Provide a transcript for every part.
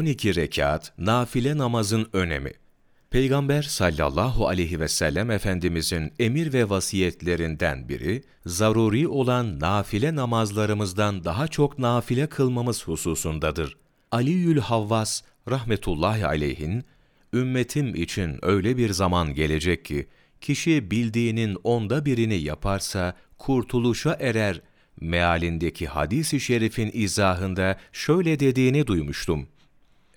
12 rekat nafile namazın önemi. Peygamber sallallahu aleyhi ve sellem Efendimizin emir ve vasiyetlerinden biri, zaruri olan nafile namazlarımızdan daha çok nafile kılmamız hususundadır. Aliyyü'l-Havvas rahmetullahi aleyhin, "Ümmetim için öyle bir zaman gelecek ki, kişi bildiğinin 1/10'ını yaparsa kurtuluşa erer" mealindeki hadis-i şerifin izahında şöyle dediğini duymuştum.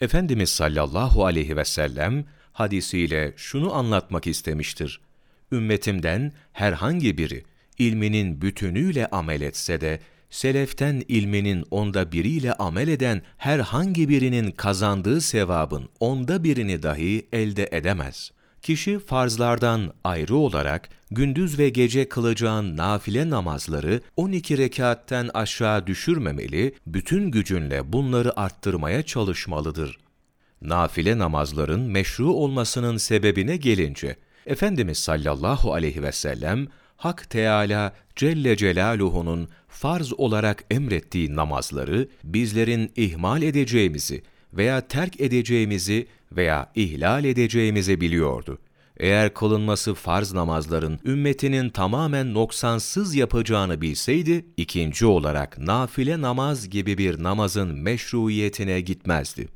Efendimiz sallallahu aleyhi ve sellem hadisiyle şunu anlatmak istemiştir: "Ümmetimden herhangi biri ilminin bütünüyle amel etse de, seleften ilminin 1/10'yle amel eden herhangi birinin kazandığı sevabın 1/10'ini dahi elde edemez." Kişi farzlardan ayrı olarak gündüz ve gece kılacağın nafile namazları 12 rekatten aşağı düşürmemeli, bütün gücünle bunları arttırmaya çalışmalıdır. Nafile namazların meşru olmasının sebebine gelince, Efendimiz sallallahu aleyhi ve sellem, Hâkk Teâlâ Celle Celaluhu'nun farz olarak emrettiği namazları bizlerin ihmal edeceğimizi veya terk edeceğimizi veya ihlal edeceğimizi biliyordu. Eğer kılınması farz namazların ümmetinin tamamen noksansız yapacağını bilseydi, ikinci olarak nafile namaz gibi bir namazın meşruiyetine gitmezdi.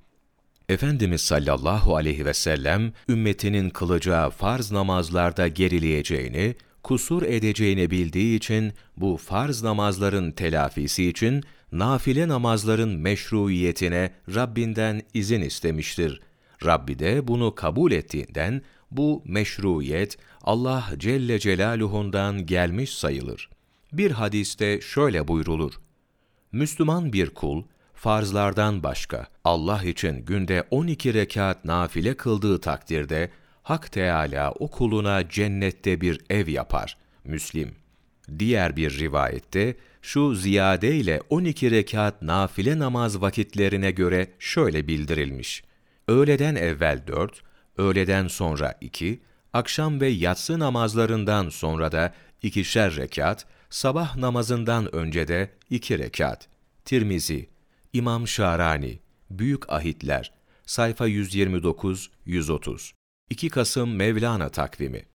Efendimiz sallallahu aleyhi ve sellem, ümmetinin kılacağı farz namazlarda gerileyeceğini, kusur edeceğini bildiği için bu farz namazların telafisi için nafile namazların meşruiyetine Rabbinden izin istemiştir. Rabbi de bunu kabul ettiğinden bu meşruiyet Allah Celle Celaluhu'ndan gelmiş sayılır. Bir hadiste şöyle buyrulur: "Müslüman bir kul, farzlardan başka Allah için günde 12 rekat nafile kıldığı takdirde Hâkk Teâlâ o kuluna cennette bir ev yapar." Müslim. Diğer bir rivayette şu ziyadeyle 12 rekat nafile namaz vakitlerine göre şöyle bildirilmiş: öğleden evvel 4, öğleden sonra 2, akşam ve yatsı namazlarından sonra da 2'şer rekat, sabah namazından önce de 2 rekat. Tirmizi, İmam Şarani, Büyük Ahitler, sayfa 129-130. 2 Kasım MEVLANA TAKVİMİ